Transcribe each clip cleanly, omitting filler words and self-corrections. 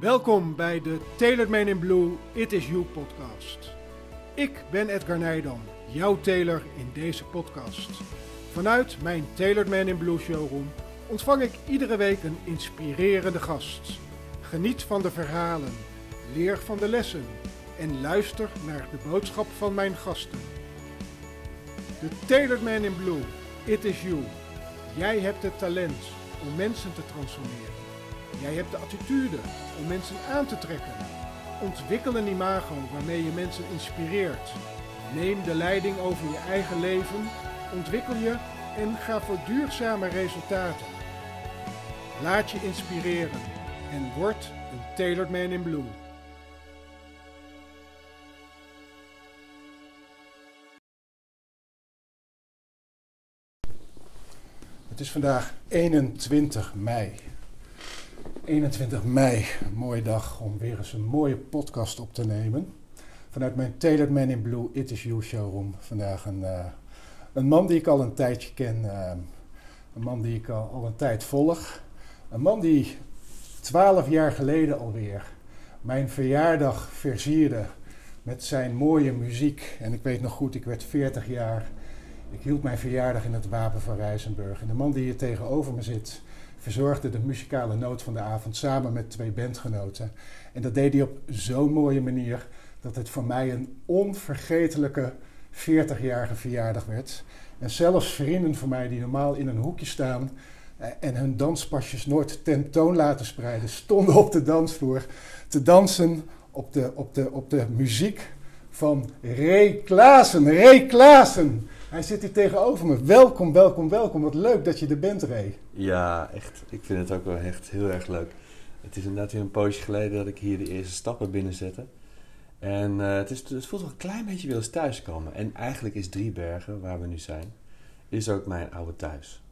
Welkom bij de Tailored Man in Blue It Is You podcast. Ik ben Edgar Nijdon, jouw tailor in deze podcast. Vanuit mijn Tailored Man in Blue showroom ontvang ik iedere week een inspirerende gast. Geniet van de verhalen, leer van de lessen en luister naar de boodschap van mijn gasten. De Tailored Man in Blue It Is You. Jij hebt het talent om mensen te transformeren. Jij hebt de attitude om mensen aan te trekken. Ontwikkel een imago waarmee je mensen inspireert. Neem de leiding over je eigen leven, ontwikkel je en ga voor duurzame resultaten. Laat je inspireren en word een Tailored Man in Blue. Het is vandaag 21 mei. 21 mei, een mooie dag om weer eens een mooie podcast op te nemen. Vanuit mijn Tailored Man in Blue It Is You showroom. Vandaag een man die ik al een tijdje ken. Een man die ik al een tijd volg. Een man die 12 jaar geleden alweer mijn verjaardag versierde met zijn mooie muziek. En ik weet nog goed, ik werd 40 jaar. Ik hield mijn verjaardag in het Wapen van Rijzenburg. En de man die hier tegenover me zit verzorgde de muzikale noot van de avond samen met 2 bandgenoten. En dat deed hij op zo'n mooie manier dat het voor mij een onvergetelijke 40-jarige verjaardag werd. En zelfs vrienden van mij die normaal in een hoekje staan en hun danspasjes nooit tentoon laten spreiden, stonden op de dansvloer te dansen op de muziek van Ray Klaassen. Ray Klaassen! Hij zit hier tegenover me. Welkom, welkom, welkom. Wat leuk dat je er bent, Ray. Ja, echt. Ik vind het ook wel echt heel erg leuk. Het is inderdaad weer een poosje geleden dat ik hier de eerste stappen binnenzette. En het voelt wel een klein beetje weer eens thuiskomen. En eigenlijk is Driebergen, waar we nu zijn, is ook mijn oude thuis.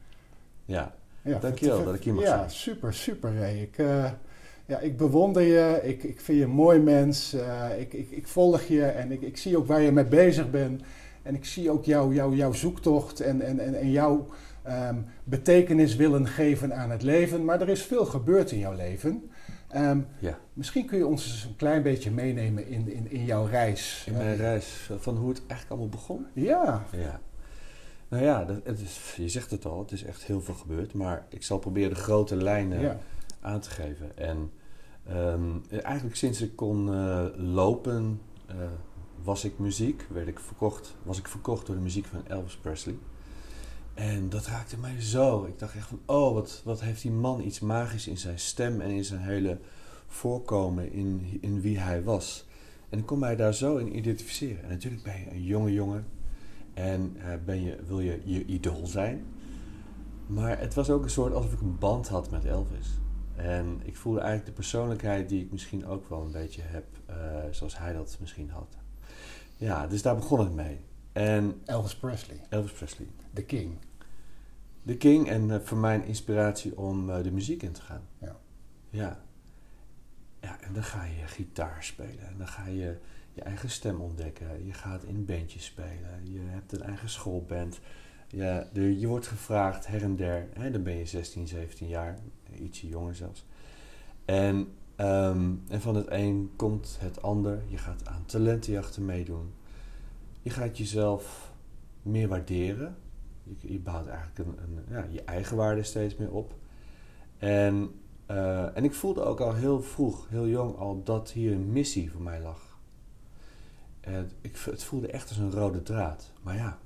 Ja, ja, dankjewel dat ik hier mag zijn. Ja, super, super, Ray. Ik bewonder je. Ik vind je een mooi mens. Ik volg je en ik zie ook waar je mee bezig bent. En ik zie ook jouw zoektocht en jouw betekenis willen geven aan het leven. Maar er is veel gebeurd in jouw leven. Misschien kun je ons eens een klein beetje meenemen in jouw reis. In mijn reis, van hoe het eigenlijk allemaal begon? Ja. Nou ja, je zegt het al, het is echt heel veel gebeurd. Maar ik zal proberen de grote lijnen aan te geven. En eigenlijk sinds ik kon lopen... was ik verkocht door de muziek van Elvis Presley. En dat raakte mij zo. Ik dacht echt van, wat heeft die man iets magisch in zijn stem en in zijn hele voorkomen, in wie hij was. En ik kon mij daar zo in identificeren. En natuurlijk ben je een jonge jongen en wil je je idool zijn. Maar het was ook een soort alsof ik een band had met Elvis. En ik voelde eigenlijk de persoonlijkheid die ik misschien ook wel een beetje heb, zoals hij dat misschien had. Ja, dus daar begon het mee. En Elvis Presley. The King. The King en voor mij een inspiratie om de muziek in te gaan. Ja. Ja, en dan ga je gitaar spelen. En dan ga je je eigen stem ontdekken. Je gaat in bandjes spelen. Je hebt een eigen schoolband. Ja, je wordt gevraagd her en der. Hè, dan ben je 16, 17 jaar. Ietsje jonger zelfs. En van het een komt het ander. Je gaat aan talentenjachten meedoen. Je gaat jezelf meer waarderen. Je bouwt eigenlijk je eigen waarde steeds meer op. En ik voelde ook al heel vroeg, heel jong al, dat hier een missie voor mij lag. Het voelde echt als een rode draad. Maar ja,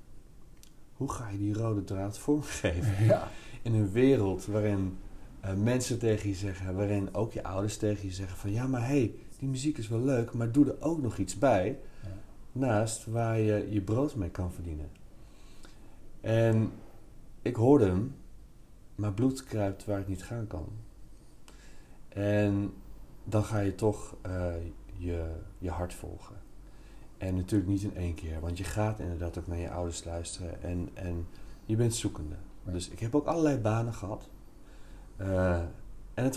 hoe ga je die rode draad vormgeven? Ja. In een wereld waarin... mensen tegen je zeggen, waarin ook je ouders tegen je zeggen van... ja, maar die muziek is wel leuk, maar doe er ook nog iets bij... Ja. Naast waar je je brood mee kan verdienen. En ik hoorde hem, maar bloed kruipt waar het niet gaan kan. En dan ga je toch je hart volgen. En natuurlijk niet in één keer, want je gaat inderdaad ook naar je ouders luisteren... en je bent zoekende. Ja. Dus ik heb ook allerlei banen gehad... en het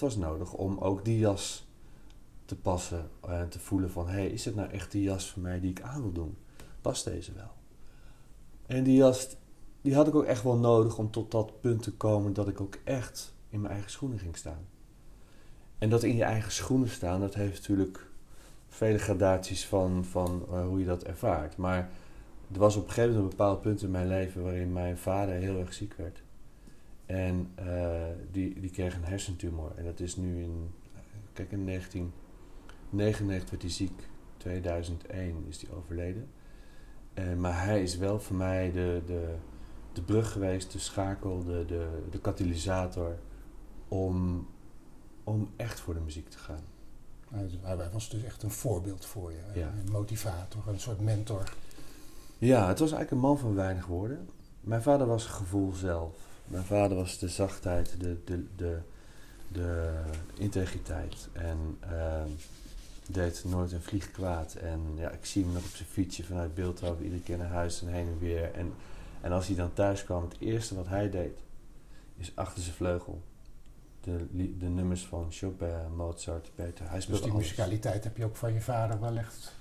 was nodig om ook die jas te passen en te voelen van... is dit nou echt die jas voor mij die ik aan wil doen? Past deze wel? En die jas, die had ik ook echt wel nodig om tot dat punt te komen... dat ik ook echt in mijn eigen schoenen ging staan. En dat in je eigen schoenen staan, dat heeft natuurlijk vele gradaties van hoe je dat ervaart. Maar er was op een gegeven moment een bepaald punt in mijn leven waarin mijn vader heel erg ziek werd. En die kreeg een hersentumor. En dat is nu in 1999 werd hij ziek. 2001 is hij overleden. Maar hij is wel voor mij de brug geweest, de schakel, de katalysator om echt voor de muziek te gaan. Hij was dus echt een voorbeeld voor je. Ja. Een motivator, een soort mentor. Ja, het was eigenlijk een man van weinig woorden. Mijn vader was het gevoel zelf. Mijn vader was de zachtheid, de integriteit. En deed nooit een vlieg kwaad. En ja, ik zie hem nog op zijn fietsje vanuit Beeldhoof, iedere keer naar huis en heen en weer. En als hij dan thuis kwam, het eerste wat hij deed, is achter zijn vleugel. De nummers van Chopin, Mozart, Peter. Hij speelde dus die musicaliteit heb je ook van je vader wellicht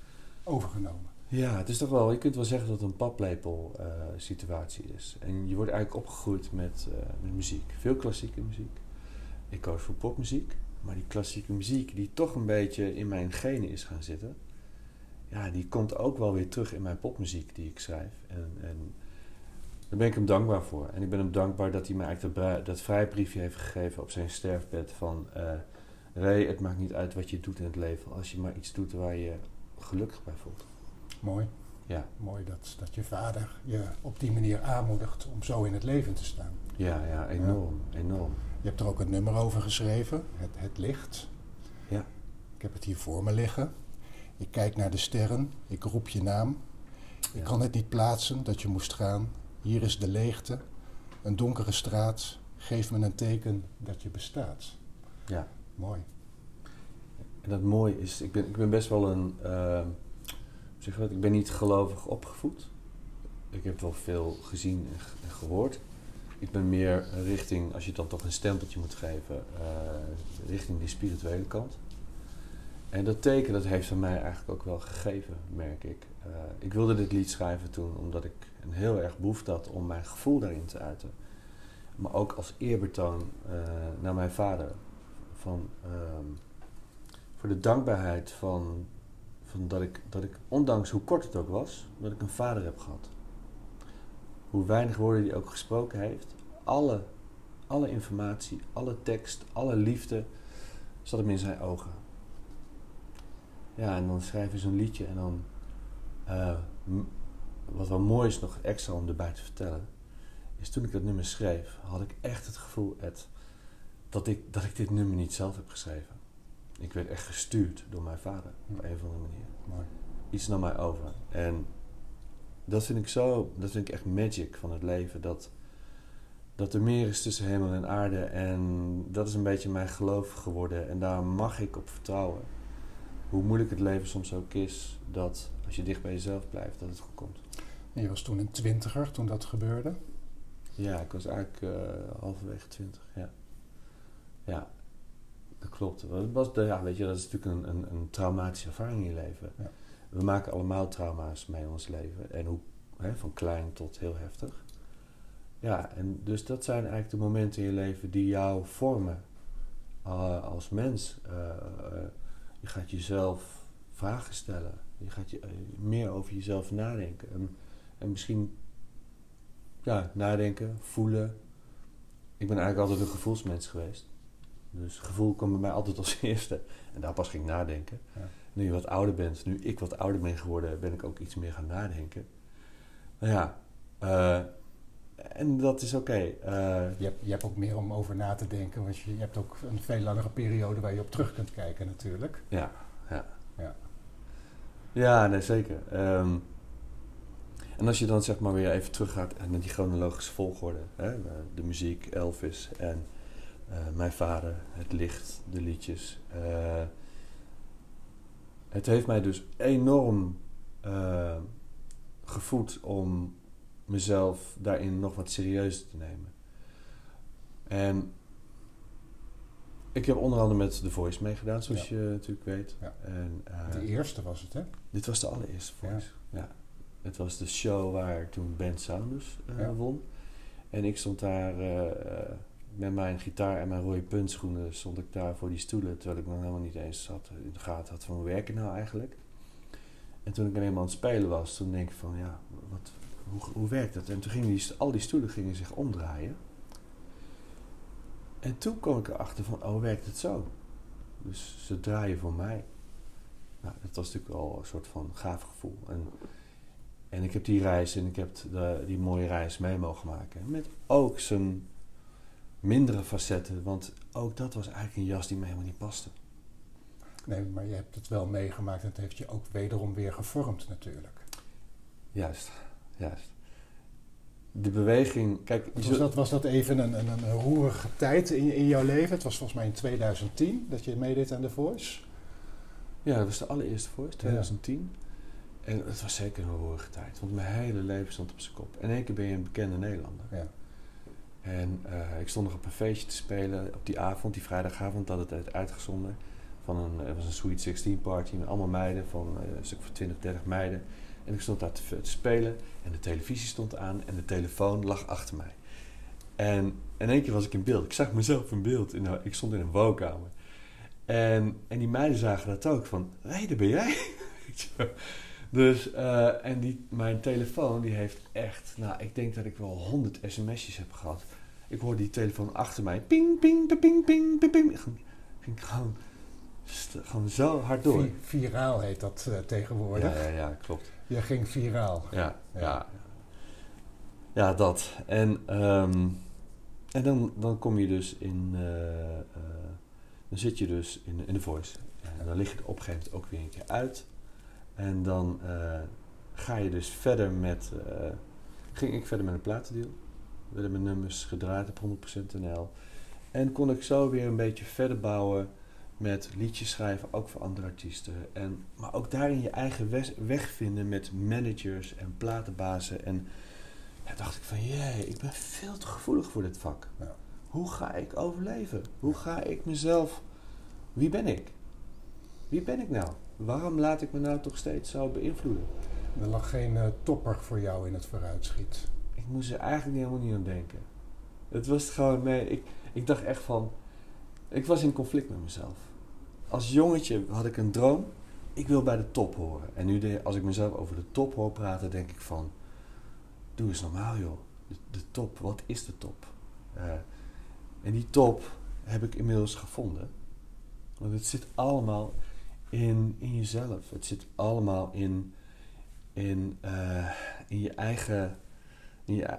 overgenomen. Ja, het is toch wel, je kunt wel zeggen dat het een paplepel situatie is. En je wordt eigenlijk opgegroeid met muziek. Veel klassieke muziek. Ik koos voor popmuziek. Maar die klassieke muziek die toch een beetje in mijn genen is gaan zitten. Ja, die komt ook wel weer terug in mijn popmuziek die ik schrijf. En daar ben ik hem dankbaar voor. En ik ben hem dankbaar dat hij me eigenlijk dat vrijbriefje heeft gegeven op zijn sterfbed. Van Ray, het maakt niet uit wat je doet in het leven. Als je maar iets doet waar je gelukkig bij voelt. Mooi. Ja. Mooi dat je vader je op die manier aanmoedigt om zo in het leven te staan. Ja, enorm. Ja. Enorm. Je hebt er ook een nummer over geschreven. Het licht. Ja. Ik heb het hier voor me liggen. Ik kijk naar de sterren. Ik roep je naam. Ja. Ik kan het niet plaatsen dat je moest gaan. Hier is de leegte, een donkere straat, geef me een teken dat je bestaat. Ja. Mooi. En dat mooi is, ik ben best wel een, ik ben niet gelovig opgevoed. Ik heb wel veel gezien en gehoord. Ik ben meer richting, als je dan toch een stempeltje moet geven, richting die spirituele kant. En dat teken, dat heeft ze mij eigenlijk ook wel gegeven, merk ik. Ik wilde dit lied schrijven toen, omdat ik een heel erg behoefte had om mijn gevoel daarin te uiten. Maar ook als eerbetoon naar mijn vader. Voor de dankbaarheid van dat ik, ondanks hoe kort het ook was, dat ik een vader heb gehad. Hoe weinig woorden die ook gesproken heeft. Alle informatie, alle tekst, alle liefde zat hem in zijn ogen. Ja, en dan schrijf je zo'n liedje en dan, wat wel mooi is nog extra om erbij te vertellen, is toen ik dat nummer schreef, had ik echt het gevoel, Ed, dat ik dit nummer niet zelf heb geschreven. Ik werd echt gestuurd door mijn vader, op een of andere manier. Mooi. Iets nam mij over. En dat vind ik echt magic van het leven, dat er meer is tussen hemel en aarde en dat is een beetje mijn geloof geworden en daar mag ik op vertrouwen. Hoe moeilijk het leven soms ook is, dat als je dicht bij jezelf blijft, dat het goed komt. En je was toen een 20er toen dat gebeurde? Ja, ik was eigenlijk halverwege 20, ja. Ja, dat klopt. Dat is natuurlijk een traumatische ervaring in je leven. Ja. We maken allemaal trauma's mee in ons leven. En van klein tot heel heftig. Ja, en dus dat zijn eigenlijk de momenten in je leven die jou vormen als mens. Je gaat jezelf vragen stellen. Je gaat meer over jezelf nadenken. En misschien nadenken, voelen. Ik ben eigenlijk altijd een gevoelsmens geweest. Dus gevoel kwam bij mij altijd als eerste. En daar pas ging ik nadenken. Ja. Nu ik wat ouder ben geworden, ben ik ook iets meer gaan nadenken. Nou ja, en dat is oké. Je hebt ook meer om over na te denken, want je hebt ook een veel langere periode waar je op terug kunt kijken natuurlijk. Ja. Ja, nee, zeker. En als je dan zeg maar weer even teruggaat naar die chronologische volgorde, hè? De muziek, Elvis en mijn vader, het licht, de liedjes. Het heeft mij dus enorm gevoed om mezelf daarin nog wat serieuzer te nemen. En ik heb onder andere met The Voice meegedaan, zoals je natuurlijk weet. Ja. En, de eerste was het, hè? Dit was de allereerste Voice. Ja. Het was de show waar toen Ben Sounders won. En ik stond daar met mijn gitaar en mijn rode puntschoenen stond ik daar voor die stoelen, terwijl ik nog helemaal niet eens in de gaten had van hoe werk ik nou eigenlijk. En toen ik alleen maar aan het spelen was, toen denk ik van ja, hoe werkt dat? En toen gingen al die stoelen gingen zich omdraaien. En toen kwam ik erachter van, oh, werkt het zo? Dus ze draaien voor mij. Nou, dat was natuurlijk al een soort van gaaf gevoel. En ik heb die reis en ik heb die mooie reis mee mogen maken. Met ook zijn mindere facetten, want ook dat was eigenlijk een jas die me helemaal niet paste. Nee, maar je hebt het wel meegemaakt en het heeft je ook wederom weer gevormd natuurlijk. Juist. De beweging, kijk... Was dat even een roerige tijd in jouw leven? Het was volgens mij in 2010 dat je meedeed aan The Voice. Ja, dat was de allereerste Voice, 2010. Ja. En het was zeker een roerige tijd, want mijn hele leven stond op zijn kop. In één keer ben je een bekende Nederlander. Ja. En ik stond nog op een feestje te spelen op die avond, die vrijdagavond, dat het uitgezonden. Het was een Sweet 16 party met allemaal meiden, van een stuk van 20, 30 meiden. En ik stond daar te spelen en de televisie stond aan en de telefoon lag achter mij. En in één keer was ik in beeld. Ik zag mezelf in beeld. Ik stond in een woonkamer. En die meiden zagen dat ook van, hé, daar ben jij. Dus, mijn telefoon die heeft echt, nou, ik denk dat ik wel 100 sms'jes heb gehad. Ik hoorde die telefoon achter mij, ping, ping, ping, ping, ping, ping. Ging gewoon zo hard door. Viraal heet dat tegenwoordig. Ja, klopt. Je ging viraal. Ja. Ja, dat. En dan kom je dus in... dan zit je dus in The Voice. En dan lig ik op een gegeven moment ook weer een keer uit. En dan ga je dus verder met... ging ik verder met een platendeal. We hebben mijn nummers gedraaid op 100% NL. En kon ik zo weer een beetje verder bouwen... met liedjes schrijven, ook voor andere artiesten. Maar ook daarin je eigen weg vinden met managers en platenbazen. En ja, dacht ik van, jee, ik ben veel te gevoelig voor dit vak. Ja. Hoe ga ik overleven? Hoe ga ik mezelf... Wie ben ik? Wie ben ik nou? Waarom laat ik me nou toch steeds zo beïnvloeden? Er lag geen topper voor jou in het vooruitschiet. Ik moest er eigenlijk helemaal niet aan denken. Het was gewoon... Nee, ik dacht echt van... Ik was in conflict met mezelf. Als jongetje had ik een droom. Ik wil bij de top horen. En nu als ik mezelf over de top hoor praten, denk ik van... Doe eens normaal, joh. De top, wat is de top? En die top heb ik inmiddels gevonden. Want het zit allemaal in jezelf. Het zit allemaal in je eigen...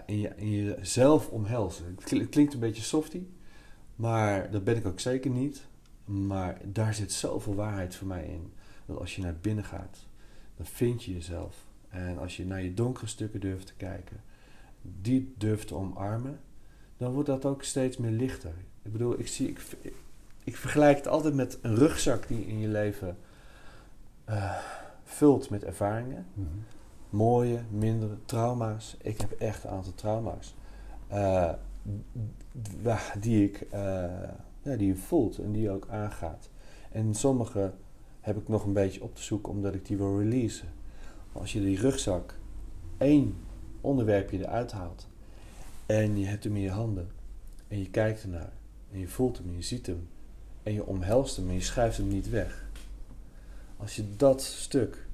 In jezelf omhelzen. Het klinkt een beetje softy. Maar dat ben ik ook zeker niet. Maar daar zit zoveel waarheid voor mij in. Dat als je naar binnen gaat, dan vind je jezelf. En als je naar je donkere stukken durft te kijken, die durft te omarmen, dan wordt dat ook steeds meer lichter. Ik bedoel, ik vergelijk het altijd met een rugzak die in je leven vult met ervaringen. Mm-hmm. Mooie, mindere, trauma's. Ik heb echt een aantal trauma's. Die je voelt en die je ook aangaat. En sommige heb ik nog een beetje op te zoeken omdat ik die wil releasen. Maar als je die rugzak 1 onderwerpje eruit haalt en je hebt hem in je handen en je kijkt ernaar en je voelt hem en je ziet hem en je omhelst hem en je schuift hem niet weg. Als je dat stuk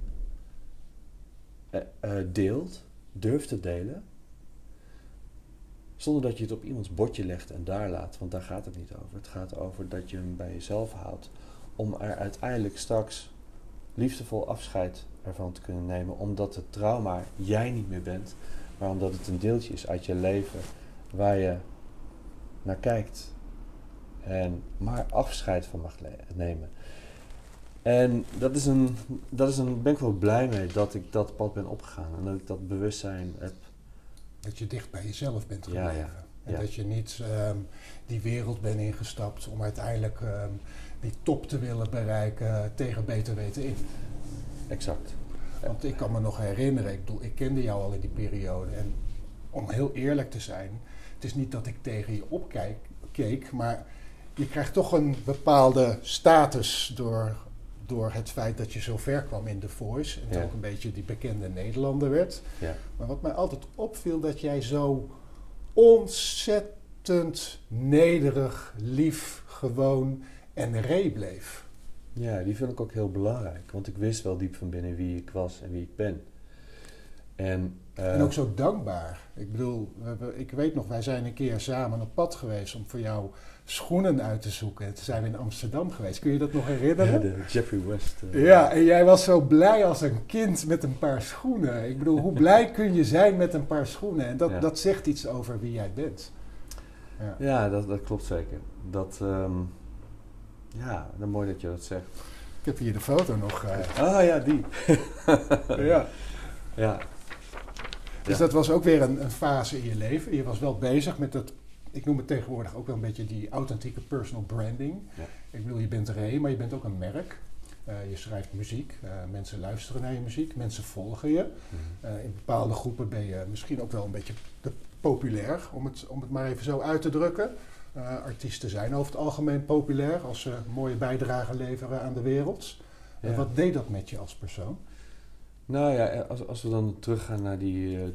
durft te delen, zonder dat je het op iemands bordje legt en daar laat. Want daar gaat het niet over. Het gaat over dat je hem bij jezelf houdt. Om er uiteindelijk straks liefdevol afscheid ervan te kunnen nemen. Omdat het trauma jij niet meer bent. Maar omdat het een deeltje is uit je leven. Waar je naar kijkt. En maar afscheid van mag nemen. En ben ik wel blij mee dat ik dat pad ben opgegaan. En dat ik dat bewustzijn heb. Dat je dicht bij jezelf bent gebleven. Ja. En dat je niet die wereld bent ingestapt om uiteindelijk die top te willen bereiken tegen beter weten in. Exact. Want ik kan me nog herinneren, ik kende jou al in die periode. En om heel eerlijk te zijn, het is niet dat ik tegen je opkeek, maar je krijgt toch een bepaalde status door het feit dat je zo ver kwam in The Voice... en ook een beetje die bekende Nederlander werd. Ja. Maar wat mij altijd opviel... dat jij zo ontzettend ontzettend nederig, lief, gewoon en Ray bleef. Ja, die vind ik ook heel belangrijk. Want ik wist wel diep van binnen wie ik was en wie ik ben. En ook zo dankbaar. Ik bedoel, ik weet nog, wij zijn een keer samen op pad geweest om voor jou schoenen uit te zoeken. En toen zijn we in Amsterdam geweest. Kun je dat nog herinneren? Ja, de Jeffrey West. Ja, en jij was zo blij als een kind met een paar schoenen. Ik bedoel, hoe blij kun je zijn met een paar schoenen? En dat zegt iets over wie jij bent. Ja, dat klopt zeker. Ja, dan mooi dat je dat zegt. Ik heb hier de foto nog. Ah ja, die. Ja. Ja. Dus dat was ook weer een fase in je leven. Je was wel bezig met dat, ik noem het tegenwoordig ook wel een beetje die authentieke personal branding. Ja. Ik bedoel, je bent Ray, maar je bent ook een merk. Je schrijft muziek, mensen luisteren naar je muziek, mensen volgen je. Mm-hmm. In bepaalde groepen ben je misschien ook wel een beetje te populair, om het maar even zo uit te drukken. Artiesten zijn over het algemeen populair als ze mooie bijdragen leveren aan de wereld. Ja. Wat deed dat met je als persoon? Nou ja, als we dan teruggaan naar die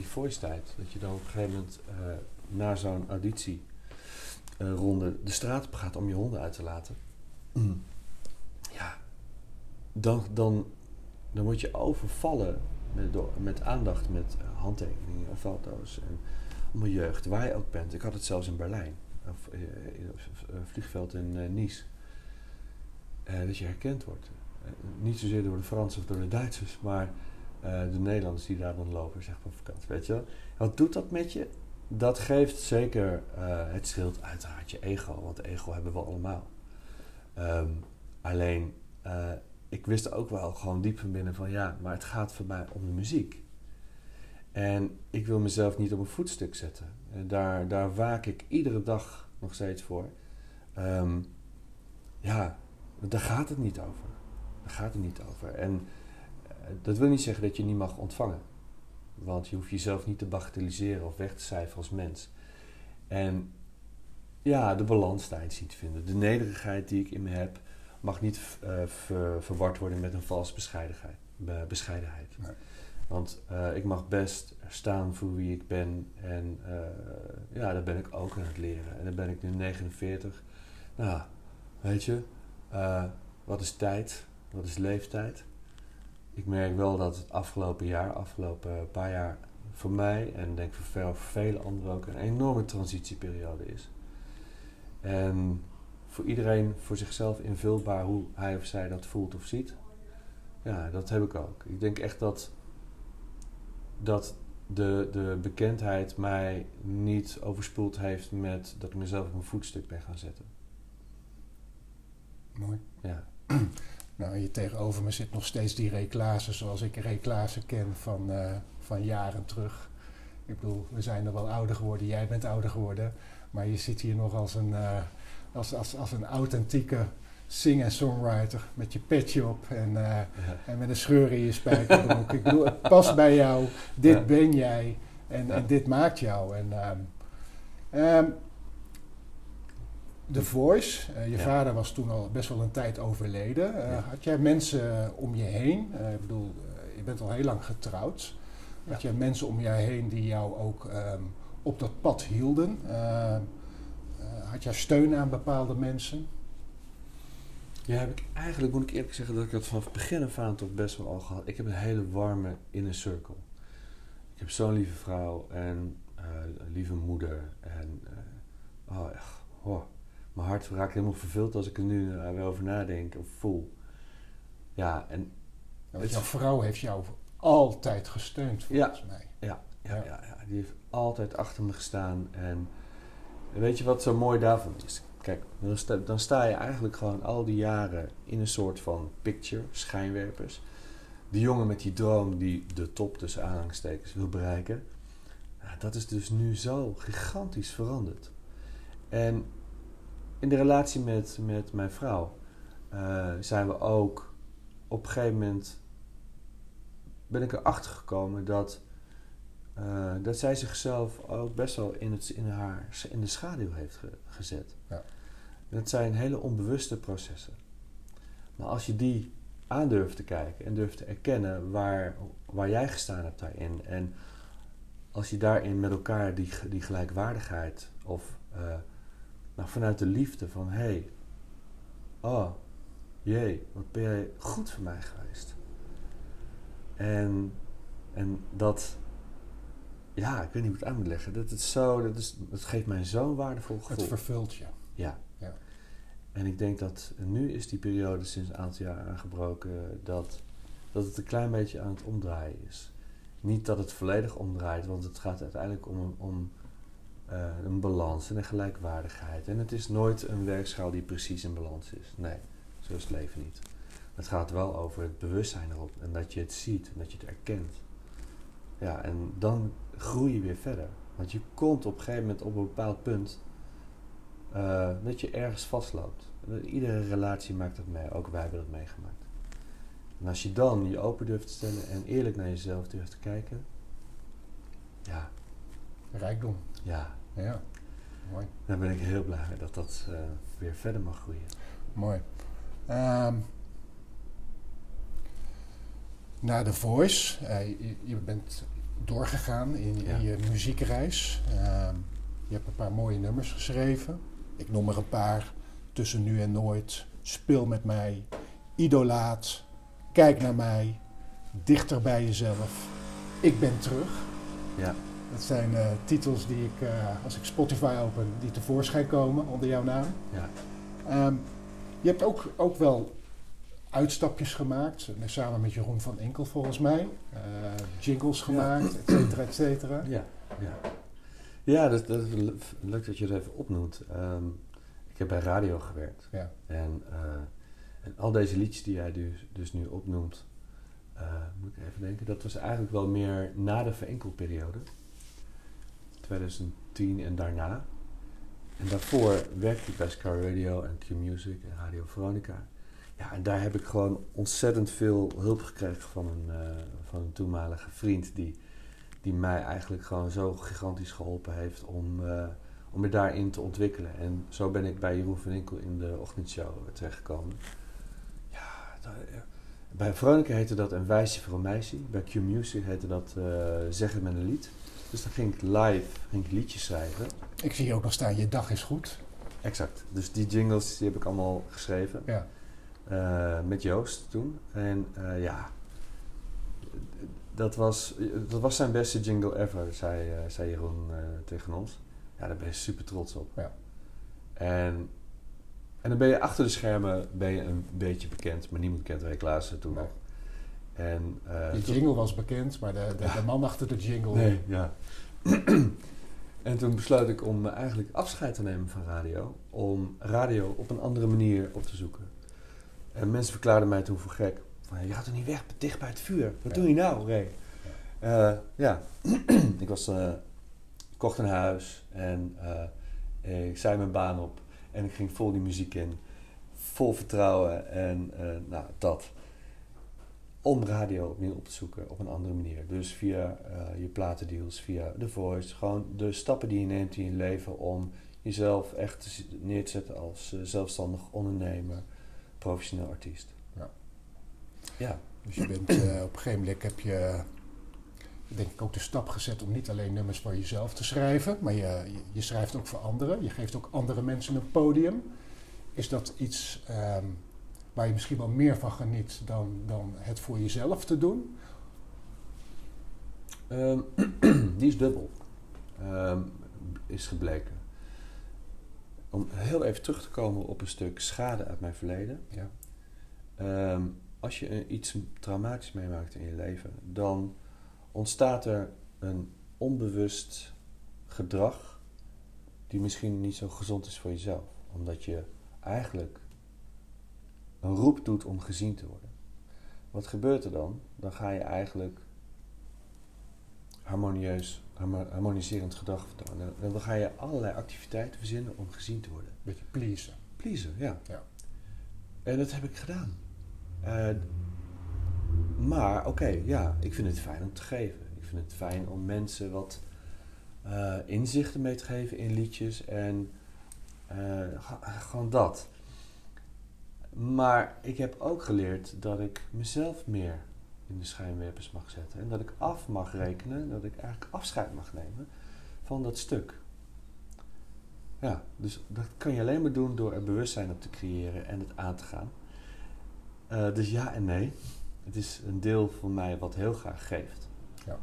Voice-tijd. Dat je dan op een gegeven moment na zo'n auditieronde de straat op gaat om je honden uit te laten. Mm. Ja, dan word je overvallen met aandacht, met handtekeningen en foto's. En mijn jeugd, waar je ook bent. Ik had het zelfs in Berlijn. Of vliegveld in Nice. Dat je herkend wordt. Niet zozeer door de Fransen of door de Duitsers, maar de Nederlanders die daar rondlopen, zeg maar, op vakantie. Weet je wel? Wat doet dat met je? Dat geeft zeker, het scheelt uiteraard je ego, want ego hebben we allemaal. Alleen, ik wist ook wel gewoon diep van binnen van ja, maar het gaat voor mij om de muziek. En ik wil mezelf niet op een voetstuk zetten. Daar waak ik iedere dag nog steeds voor. Ja, daar gaat het niet over. Daar gaat het niet over. En dat wil niet zeggen dat je niet mag ontvangen. Want je hoeft jezelf niet te bagatelliseren of weg te cijferen als mens. En ja, de balans daarin zien te vinden. De nederigheid die ik in me heb mag niet verward worden met een valse bescheidenheid. Nee. Want ik mag best staan voor wie ik ben. En ja, daar ben ik ook aan het leren. En dan ben ik nu 49. Nou, weet je, wat is tijd? Wat is leeftijd? Ik merk wel dat het afgelopen paar jaar, voor mij en denk voor vele anderen ook, een enorme transitieperiode is. En voor iedereen, voor zichzelf invulbaar hoe hij of zij dat voelt of ziet. Ja, dat heb ik ook. Ik denk echt dat de bekendheid mij niet overspoeld heeft met dat ik mezelf op mijn voetstuk ben gaan zetten. Mooi. Ja. Nou, hier tegenover me zit nog steeds die Ray Klaassen zoals ik Ray Klaassen ken van jaren terug. Ik bedoel, we zijn er wel ouder geworden, jij bent ouder geworden. Maar je zit hier nog als een authentieke zing- en songwriter met je petje op en met een scheur in je spijkerbroek. Ik bedoel, het past bij jou, dit ben jij en dit maakt jou. En, The Voice, je vader was toen al best wel een tijd overleden. Had jij mensen om je heen? Ik bedoel, je bent al heel lang getrouwd. Had jij mensen om je heen die jou ook op dat pad hielden? Had jij steun aan bepaalde mensen? Ja, eigenlijk moet ik eerlijk zeggen dat ik dat vanaf begin af aan tot best wel al gehad. Ik heb een hele warme inner circle. Ik heb zo'n lieve vrouw en lieve moeder. En mijn hart raakt helemaal vervuld als ik er nu weer over nadenk of voel. Ja, en... Ja, jouw vrouw heeft jou altijd gesteund, volgens mij. Ja, die heeft altijd achter me gestaan. En weet je wat zo mooi daarvan is? Kijk, dan sta je eigenlijk gewoon al die jaren in een soort van picture, schijnwerpers. Die jongen met die droom die de top tussen aanhalingstekens wil bereiken. Nou, dat is dus nu zo gigantisch veranderd. En in de relatie met mijn vrouw zijn we ook op een gegeven moment, ben ik erachter gekomen dat zij zichzelf ook best wel in de schaduw heeft gezet. Ja. Dat zijn hele onbewuste processen. Maar als je die aan durft te kijken en durft te erkennen waar jij gestaan hebt daarin en als je daarin met elkaar die gelijkwaardigheid of vanuit de liefde van hey, oh, jee, wat ben jij goed voor mij geweest. En dat, ja, ik weet niet hoe ik het aan moet leggen. Dat geeft mij zo'n waardevol gevoel. Het vervult je. Ja. Ja. En ik denk dat nu is die periode sinds een aantal jaar aangebroken dat het een klein beetje aan het omdraaien is. Niet dat het volledig omdraait, want het gaat uiteindelijk om een balans en een gelijkwaardigheid. En het is nooit een werkschaal die precies in balans is. Nee, zo is het leven niet. Het gaat wel over het bewustzijn erop en dat je het ziet en dat je het erkent. Ja, en dan groei je weer verder. Want je komt op een gegeven moment op een bepaald punt dat je ergens vastloopt. Iedere relatie maakt dat mee, ook wij hebben dat meegemaakt. En als je dan je open durft te stellen en eerlijk naar jezelf durft te kijken, ja. Rijkdom. Ja. Mooi. Daar ben ik heel blij mee dat weer verder mag groeien. Mooi. Naar The Voice. Je bent doorgegaan in je muziekreis. Je hebt een paar mooie nummers geschreven. Ik noem er een paar. Tussen nu en nooit. Speel met mij. Idolaat. Kijk naar mij. Dichter bij jezelf. Ik ben terug. Ja. Dat zijn titels die ik, als ik Spotify open, die tevoorschijn komen onder jouw naam. Ja. Je hebt ook wel uitstapjes gemaakt, samen met Jeroen van Inkel volgens mij. Jingles gemaakt, et cetera, et cetera. Ja, dat is leuk dat je het even opnoemt. Ik heb bij radio gewerkt. Ja. En al deze liedjes die jij dus nu opnoemt, moet ik even denken, dat was eigenlijk wel meer na de Van Inkelperiode. 2010 en daarna. En daarvoor werkte ik bij Sky Radio en Q-Music en Radio Veronica. Ja, en daar heb ik gewoon ontzettend veel hulp gekregen van een toenmalige vriend die mij eigenlijk gewoon zo gigantisch geholpen heeft om me daarin te ontwikkelen. En zo ben ik bij Jeroen van Inkel in de ochtendshow terechtgekomen. Ja, bij Veronica heette dat Een Wijsje voor een Meisje. Bij Q-Music heette dat Zeg het met een lied. Dus dan ging ik live liedjes schrijven. Ik zie je ook nog staan, je dag is goed. Exact. Dus die jingles die heb ik allemaal geschreven. Ja. Met Joost toen. En dat was zijn beste jingle ever, zei Jeroen tegen ons. Ja, daar ben je super trots op. Ja. En dan ben je achter de schermen een beetje bekend, maar niemand kent Ray Klaassen toen nog. En, die jingle was bekend, maar de man achter de jingle... Nee, ja. En toen besloot ik om eigenlijk afscheid te nemen van radio. Om radio op een andere manier op te zoeken. En mensen verklaarden mij toen voor gek. Van, je gaat er niet weg, dicht bij het vuur. Wat doe je nou, Ray? Ja. Ik kocht een huis. En ik zei mijn baan op. En ik ging vol die muziek in. Vol vertrouwen. En dat... om radio opnieuw op te zoeken op een andere manier. Dus via je platendeals, via The Voice. Gewoon de stappen die je neemt in je leven om jezelf echt neer te zetten als zelfstandig ondernemer, professioneel artiest. Ja. Dus je bent op een gegeven moment heb je denk ik ook de stap gezet om niet alleen nummers voor jezelf te schrijven, maar je schrijft ook voor anderen. Je geeft ook andere mensen een podium. Is dat iets... waar je misschien wel meer van geniet dan het voor jezelf te doen? Die is dubbel. Is gebleken. Om heel even terug te komen op een stuk schade uit mijn verleden. Ja. Als je iets traumatisch meemaakt in je leven, dan ontstaat er een onbewust gedrag die misschien niet zo gezond is voor jezelf. Omdat je eigenlijk een roep doet om gezien te worden. Wat gebeurt er dan? Dan ga je eigenlijk harmoniserend gedrag vertonen. Dan ga je allerlei activiteiten verzinnen om gezien te worden. Beetje pleasen. Pleasen, ja. En dat heb ik gedaan. Maar oké, ik vind het fijn om te geven. Ik vind het fijn om mensen wat inzichten mee te geven in liedjes. En gewoon dat. Maar ik heb ook geleerd dat ik mezelf meer in de schijnwerpers mag zetten. En dat ik af mag rekenen, dat ik eigenlijk afscheid mag nemen van dat stuk. Ja, dus dat kan je alleen maar doen door er bewustzijn op te creëren en het aan te gaan. Dus ja en nee. Het is een deel van mij wat heel graag geeft. Ja.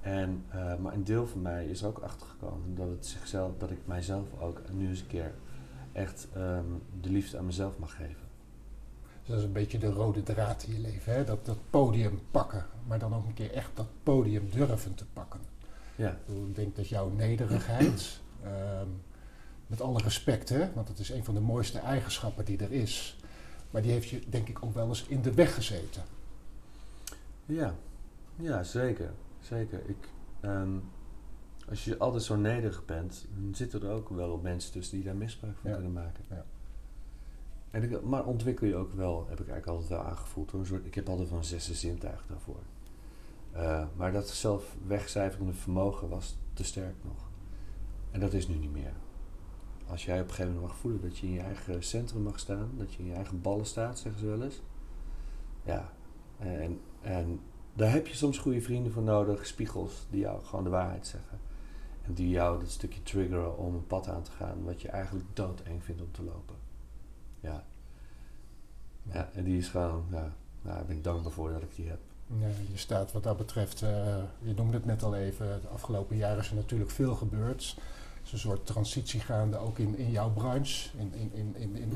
En, maar een deel van mij is er ook achtergekomen dat, dat ik mijzelf ook nu eens een keer echt de liefde aan mezelf mag geven. Dus dat is een beetje de rode draad in je leven, hè? Dat podium pakken. Maar dan ook een keer echt dat podium durven te pakken. Ja. Ik denk dat jouw nederigheid, met alle respect, hè? Want dat is een van de mooiste eigenschappen die er is. Maar die heeft je denk ik ook wel eens in de weg gezeten. Ja, ja zeker. Zeker. Als je altijd zo nederig bent, dan zitten er ook wel mensen tussen die daar misbruik van kunnen maken. Ja. En maar ontwikkel je ook wel, heb ik eigenlijk altijd wel aangevoeld. Hoor. Ik heb altijd wel een zesde zintuig daarvoor. Maar dat zelf wegcijferende vermogen was te sterk nog. En dat is nu niet meer. Als jij op een gegeven moment mag voelen dat je in je eigen centrum mag staan, dat je in je eigen ballen staat, zeggen ze wel eens. Ja, en daar heb je soms goede vrienden voor nodig, spiegels die jou gewoon de waarheid zeggen. En die jou dat stukje triggeren om een pad aan te gaan wat je eigenlijk doodeng vindt om te lopen. Ja. Ja, en die is gewoon, ja, nou, daar ben ik dankbaar voor dat ik die heb. Ja, je staat wat dat betreft, je noemde het net al even, de afgelopen jaren is er natuurlijk veel gebeurd. Er is een soort transitie gaande ook in jouw branche,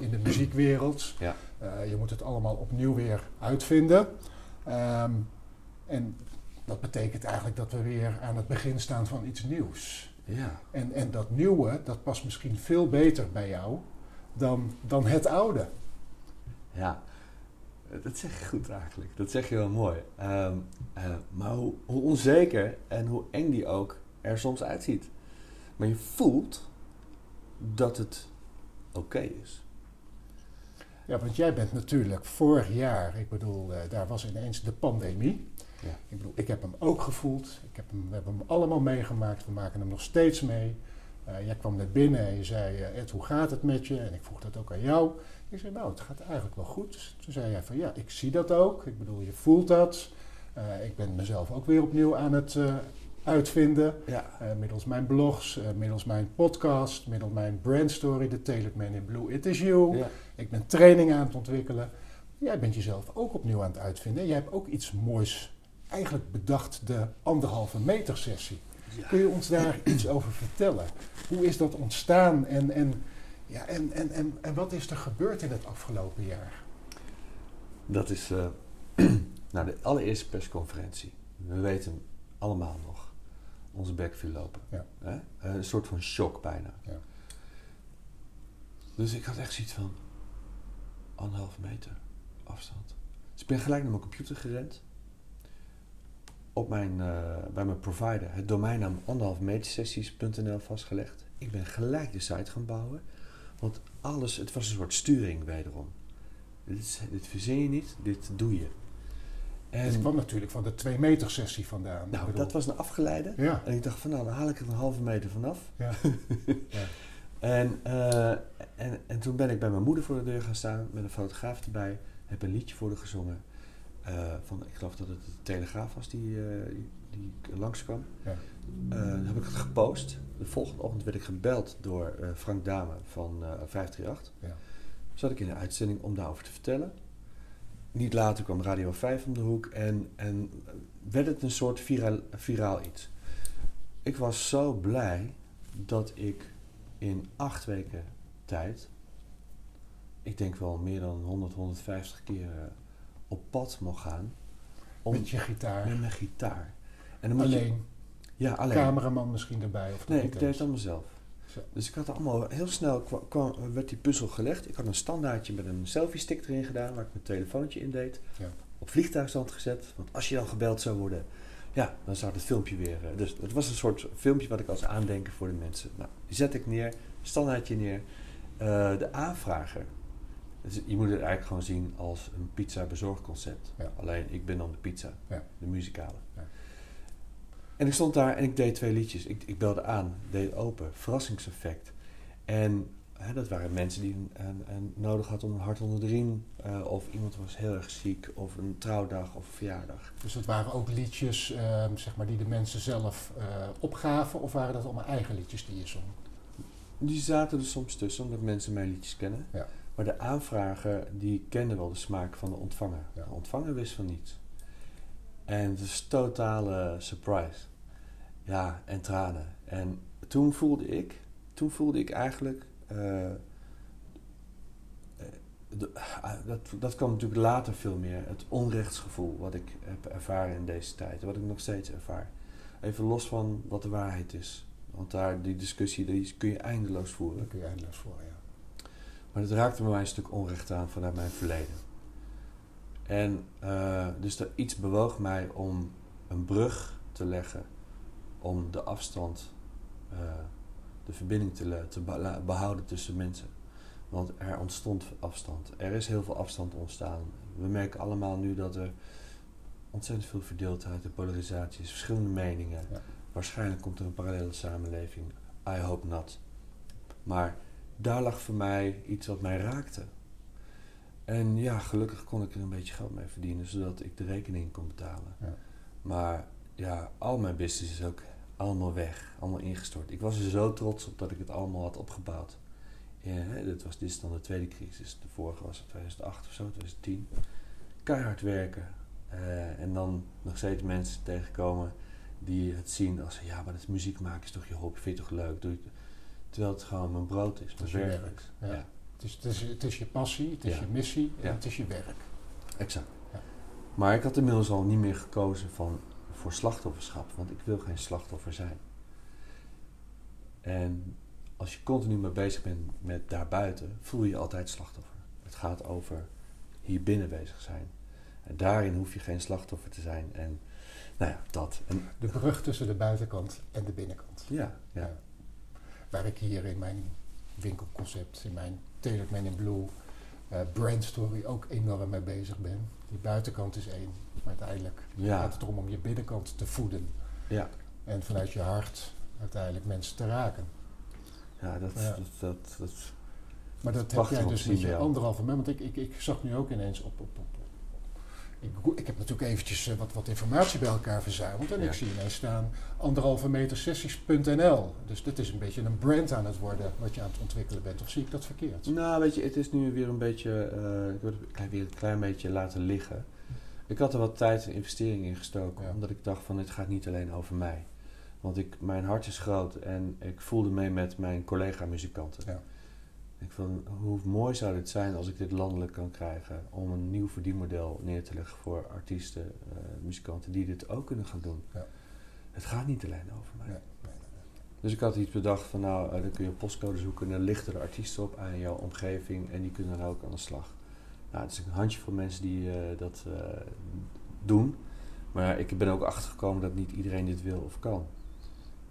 in de muziekwereld. Ja. Je moet het allemaal opnieuw weer uitvinden. En dat betekent eigenlijk dat we weer aan het begin staan van iets nieuws. Ja. En dat nieuwe, dat past misschien veel beter bij jou dan het oude. Ja, dat zeg je goed eigenlijk. Dat zeg je wel mooi. Maar hoe onzeker en hoe eng die ook er soms uitziet. Maar je voelt dat het oké is. Ja, want jij bent natuurlijk vorig jaar, ik bedoel, daar was ineens de pandemie. Ja. Ik bedoel, ik heb hem ook gevoeld. We hebben hem allemaal meegemaakt. We maken hem nog steeds mee. Jij kwam net binnen en je zei, Ed, hoe gaat het met je? En ik vroeg dat ook aan jou. Ik zei, nou, het gaat eigenlijk wel goed. Toen zei jij van, ja, ik zie dat ook. Ik bedoel, je voelt dat. Ik ben mezelf ook weer opnieuw aan het uitvinden. Ja. Middels mijn blogs, middels mijn podcast, middels mijn brandstory, The Tailored Man in Blue It Is You. Ja. Ik ben training aan het ontwikkelen. Jij bent jezelf ook opnieuw aan het uitvinden. Jij hebt ook iets moois eigenlijk bedacht, de 1,5 meter sessie. Ja. Kun je ons daar iets over vertellen? Hoe is dat ontstaan en wat is er gebeurd in het afgelopen jaar? Dat is nou, de allereerste persconferentie. We weten allemaal nog. Onze bek viel lopen. Ja. Een soort van shock bijna. Ja. Dus ik had echt zoiets van 1,5 meter afstand. Dus ik ben gelijk naar mijn computer gerend. Bij mijn provider, het domeinnaam 1,5metersessies.nl vastgelegd. Ik ben gelijk de site gaan bouwen. Want alles, het was een soort sturing wederom. Dit verzin je niet, dit doe je. Het kwam natuurlijk van de 2 meter sessie vandaan. Nou, dat was een afgeleide. Ja. En ik dacht van, nou, dan haal ik er 1,5 meter vanaf. Ja. Ja. En toen ben ik bij mijn moeder voor de deur gaan staan, met een fotograaf erbij. Heb een liedje voor haar gezongen. Ik geloof dat het de Telegraaf was die langskwam. Ja. Dan heb ik het gepost. De volgende ochtend werd ik gebeld door Frank Dame van 538. Ja. Zat ik in de uitzending om daarover te vertellen. Niet later kwam Radio 5 om de hoek en werd het een soort viraal iets. Ik was zo blij dat ik in 8 weken tijd, ik denk wel meer dan 100, 150 keer op pad mocht gaan. Met je gitaar? Met mijn gitaar. En dan alleen? Alleen. Cameraman misschien erbij? Of nee, ik deed het allemaal zelf. Zo. Dus ik had allemaal heel snel werd die puzzel gelegd. Ik had een standaardje met een selfie stick erin gedaan, waar ik mijn telefoontje in deed. Ja. Op vliegtuigstand gezet. Want als je dan gebeld zou worden, ja, dan zou het filmpje weer. Dus het was een soort filmpje wat ik als aandenken voor de mensen. Nou, die zet ik neer, standaardje neer. De aanvrager. Dus je moet het eigenlijk gewoon zien als een pizza bezorgconcept. Ja. Alleen ik ben dan de pizza, de muzikale. Ja. En ik stond daar en ik deed 2 liedjes. Ik belde aan, deed open, verrassingseffect. En dat waren mensen die een nodig hadden om een hart onder de riem. Of iemand was heel erg ziek. Of een trouwdag of een verjaardag. Dus dat waren ook liedjes zeg maar die de mensen zelf opgaven? Of waren dat allemaal eigen liedjes die je zong? Die zaten er soms tussen, omdat mensen mijn liedjes kennen. Ja. Maar de aanvrager die kende wel de smaak van de ontvanger. Ja. De ontvanger wist van niets. En het is totale surprise. Ja, en tranen. En toen voelde ik eigenlijk... Dat kwam natuurlijk later veel meer. Het onrechtsgevoel wat ik heb ervaren in deze tijd. Wat ik nog steeds ervaar. Even los van wat de waarheid is. Want daar, die discussie die kun je eindeloos voeren. Dat kun je eindeloos voeren, ja. Maar dat raakte me een stuk onrecht aan vanuit mijn verleden. En dus er iets bewoog mij om een brug te leggen. Om de afstand... de verbinding te behouden tussen mensen. Want er ontstond afstand. Er is heel veel afstand ontstaan. We merken allemaal nu dat er ontzettend veel verdeeldheid en polarisatie is. Verschillende meningen. Ja. Waarschijnlijk komt er een parallele samenleving. I hope not. Maar daar lag voor mij iets wat mij raakte. En ja, gelukkig kon ik er een beetje geld mee verdienen. Zodat ik de rekening kon betalen. Ja. Maar ja, al mijn business is ook... allemaal weg, allemaal ingestort. Ik was er zo trots op dat ik het allemaal had opgebouwd. Ja, dit is dan de tweede crisis. De vorige was in 2008 of zo, 2010. Keihard werken. En dan nog steeds mensen tegenkomen die het zien als... ja, maar dat muziek maken is toch je hobby, vind je toch leuk? Terwijl het gewoon mijn brood is, mijn werk. Ja. Ja. Het is je passie, het is je missie en het is je werk. Exact. Ja. Maar ik had inmiddels al niet meer gekozen voor slachtofferschap, want ik wil geen slachtoffer zijn. En als je continu mee bezig bent met daarbuiten, voel je je altijd slachtoffer. Het gaat over hier binnen bezig zijn. En daarin hoef je geen slachtoffer te zijn. En nou ja, dat. En de brug tussen de buitenkant en de binnenkant. Ja. Waar ik hier in mijn winkelconcept, in mijn Tailored Man in Blue brand story ook enorm mee bezig ben. Die buitenkant is één, maar uiteindelijk gaat het erom om je binnenkant te voeden. Ja. En vanuit je hart uiteindelijk mensen te raken. Ja, dat maar dat heb jij dus niet anderhalve maand. Want ik zag nu ook ineens Ik heb natuurlijk eventjes wat informatie bij elkaar verzameld. En ik zie ineens staan 1,5 meter sessies.nl. Dus dat is een beetje een brand aan het worden wat je aan het ontwikkelen bent. Of zie ik dat verkeerd? Nou, weet je, het is nu weer een beetje... ik heb weer een klein beetje laten liggen. Ik had er wat tijd en investering in gestoken. Ja. Omdat ik dacht van, dit gaat niet alleen over mij. Want mijn hart is groot en ik voelde mee met mijn collega-muzikanten. Ja. Ik van, hoe mooi zou dit zijn als ik dit landelijk kan krijgen om een nieuw verdienmodel neer te leggen voor artiesten, muzikanten die dit ook kunnen gaan doen. Ja. Het gaat niet alleen over mij. Nee. Dus ik had iets bedacht van dan kun je postcode zoeken, dan lichten de artiesten op aan jouw omgeving en die kunnen er ook aan de slag. Nou, het is een handjevol mensen die dat doen, maar ik ben ook achtergekomen dat niet iedereen dit wil of kan.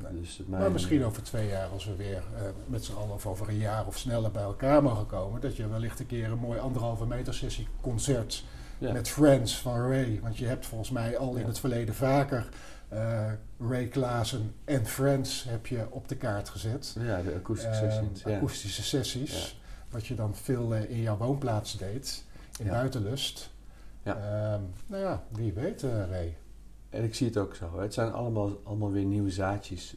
Nee. Dus maar misschien over 2 jaar, als we weer met z'n allen of over een jaar of sneller bij elkaar mogen komen, dat je wellicht een keer een mooi 1,5 meter sessie concert met Friends van Ray. Want je hebt volgens mij al in het verleden vaker Ray Klaassen en Friends heb je op de kaart gezet. Ja, de akoestische sessies. Ja. Wat je dan veel in jouw woonplaats deed, in Buitenlust. Ja. Nou ja, wie weet Ray. En ik zie het ook zo. Het zijn allemaal weer nieuwe zaadjes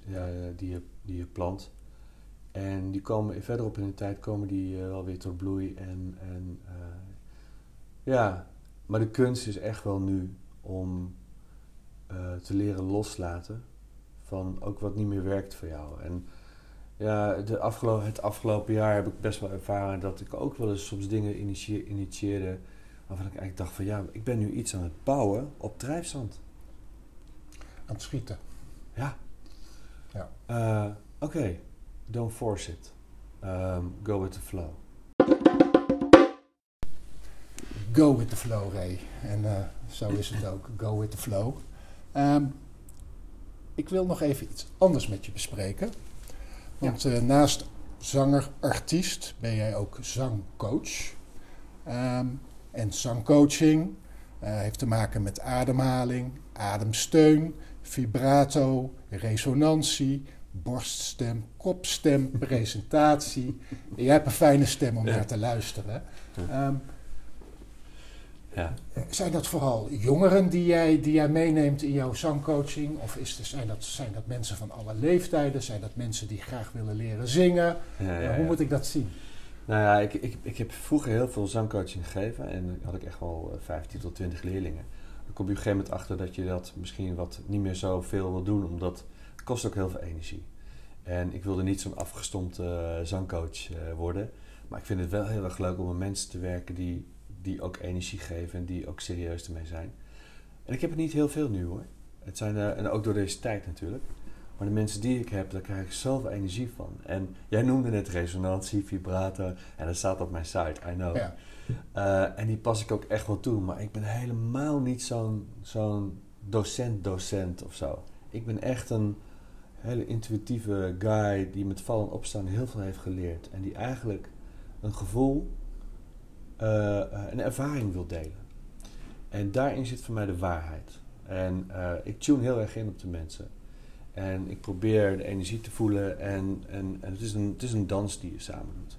die je plant. En die komen verderop in de tijd wel weer tot bloei. Maar de kunst is echt wel nu om te leren loslaten van ook wat niet meer werkt voor jou. En ja, het afgelopen jaar heb ik best wel ervaren dat ik ook wel eens soms dingen initieerde waarvan ik eigenlijk dacht van ja, ik ben nu iets aan het bouwen op drijfzand. Aan het schieten. Ja. Oké. Don't force it. Go with the flow. Go with the flow, Ray. En zo is het ook. Go with the flow. Ik wil nog even iets anders met je bespreken. Want naast zanger-artiest ben jij ook zangcoach. En zangcoaching heeft te maken met ademhaling, ademsteun, vibrato, resonantie, borststem, kopstem, presentatie. Jij hebt een fijne stem om naar te luisteren. Ja. Zijn dat vooral jongeren die jij meeneemt in jouw zangcoaching? Of zijn dat mensen van alle leeftijden? Zijn dat mensen die graag willen leren zingen? Hoe moet ik dat zien? Nou ja, ik heb vroeger heel veel zangcoaching gegeven. En dan had ik echt wel 15 tot 20 leerlingen. Dan kom je op een gegeven moment achter dat je dat misschien wat niet meer zoveel wil doen. Omdat het kost ook heel veel energie. En ik wilde niet zo'n afgestompte zangcoach worden. Maar ik vind het wel heel erg leuk om met mensen te werken die ook energie geven en die ook serieus ermee zijn. En ik heb het niet heel veel nu hoor. Het zijn en ook door deze tijd natuurlijk. Maar de mensen die ik heb, daar krijg ik zoveel energie van. En jij noemde net resonantie, vibrato. En dat staat op mijn site, I know. Ja. En die pas ik ook echt wel toe. Maar ik ben helemaal niet zo'n docent of zo. Ik ben echt een hele intuïtieve guy die met vallen en opstaan heel veel heeft geleerd. En die eigenlijk een gevoel, een ervaring wil delen. En daarin zit voor mij de waarheid. En ik tune heel erg in op de mensen. En ik probeer de energie te voelen. En het is een dans die je samen doet.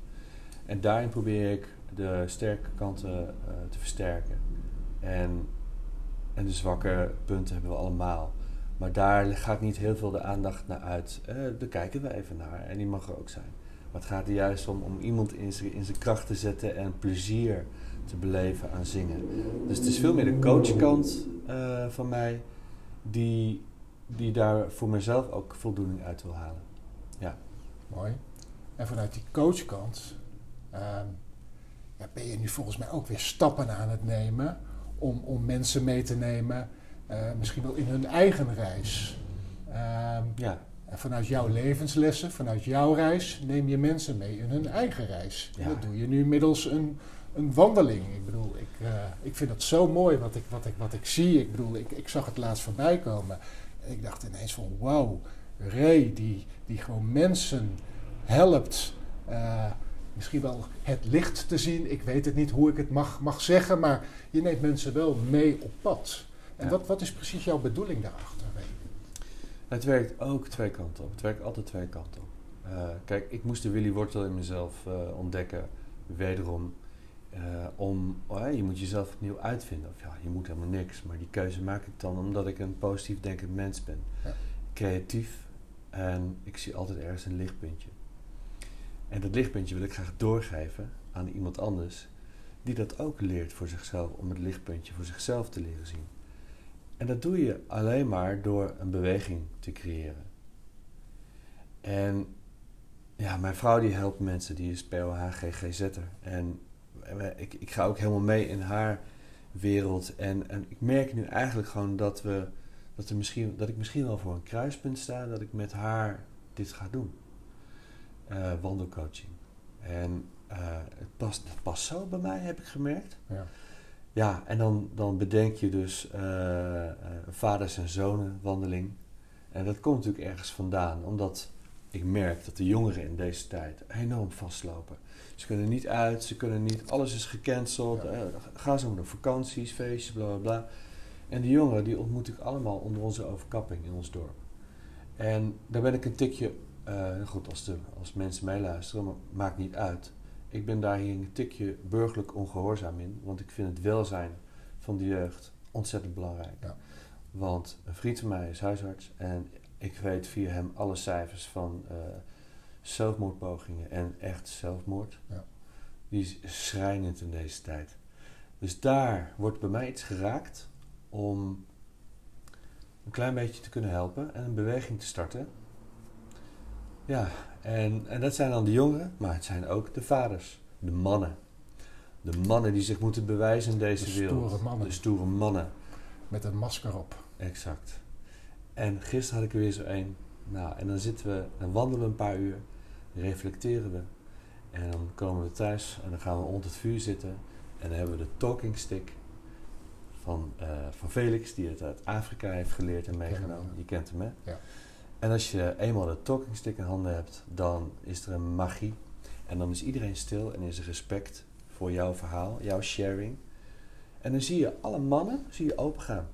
En daarin probeer ik de sterke kanten te versterken. En de zwakke punten hebben we allemaal. Maar daar gaat niet heel veel de aandacht naar uit. Daar kijken we even naar. En die mag er ook zijn. Maar het gaat er juist om iemand in zijn kracht te zetten en plezier te beleven aan zingen. Dus het is veel meer de coachkant van mij die daar voor mezelf ook voldoening uit wil halen. Ja. Mooi. En vanuit die coachkant ben je nu volgens mij ook weer stappen aan het nemen om mensen mee te nemen, misschien wel in hun eigen reis. En vanuit jouw levenslessen, vanuit jouw reis, neem je mensen mee in hun eigen reis. Ja. Dat doe je nu middels een wandeling. Ik bedoel, ik vind dat zo mooi wat ik zie. Ik bedoel, ik zag het laatst voorbij komen. En ik dacht ineens van wauw, Ray die gewoon mensen helpt. Misschien wel het licht te zien. Ik weet het niet hoe ik het mag zeggen, maar je neemt mensen wel mee op pad. En wat is precies jouw bedoeling daarachter? Het werkt ook twee kanten op. Het werkt altijd twee kanten op. Kijk, ik moest de Willy Wortel in mezelf ontdekken. Wederom. Je moet jezelf opnieuw uitvinden. Of ja, je moet helemaal niks. Maar die keuze maak ik dan omdat ik een positief denkend mens ben. Ja. Creatief. En ik zie altijd ergens een lichtpuntje. En dat lichtpuntje wil ik graag doorgeven aan iemand anders. Die dat ook leert voor zichzelf. Om het lichtpuntje voor zichzelf te leren zien. En dat doe je alleen maar door een beweging te creëren. En ja, mijn vrouw die helpt mensen, die is POH GGZ'er. En ik ga ook helemaal mee in haar wereld. En ik merk nu eigenlijk gewoon dat ik misschien wel voor een kruispunt sta, dat ik met haar dit ga doen. Wandelcoaching. En het past zo bij mij, heb ik gemerkt. Ja. Ja, en dan bedenk je dus vaders- en zonen-wandeling. En dat komt natuurlijk ergens vandaan, omdat ik merk dat de jongeren in deze tijd enorm vastlopen. Ze kunnen niet uit, alles is gecanceld. Ja. Gaan ze maar naar vakanties, feestjes, bla bla bla. En die jongeren die ontmoet ik allemaal onder onze overkapping in ons dorp. En daar ben ik een tikje, als mensen meeluisteren, maar maakt niet uit. Ik ben daar hier een tikje burgerlijk ongehoorzaam in. Want ik vind het welzijn van de jeugd ontzettend belangrijk. Ja. Want een vriend van mij is huisarts. En ik weet via hem alle cijfers van zelfmoordpogingen en echt zelfmoord. Ja. Die is schrijnend in deze tijd. Dus daar wordt bij mij iets geraakt om een klein beetje te kunnen helpen. En een beweging te starten. Ja, en dat zijn dan de jongeren, maar het zijn ook de vaders, de mannen. De mannen die zich moeten bewijzen in deze wereld. De stoere mannen. Met een masker op. Exact. En gisteren had ik er weer zo één. Nou, en dan wandelen we een paar uur, reflecteren we. En dan komen we thuis en dan gaan we onder het vuur zitten. En dan hebben we de talking stick van Felix, die het uit Afrika heeft geleerd en meegenomen. Je kent hem, hè? Ja. En als je eenmaal de talking stick in handen hebt, dan is er een magie. En dan is iedereen stil en is er respect voor jouw verhaal, jouw sharing. En dan zie je alle mannen opengaan.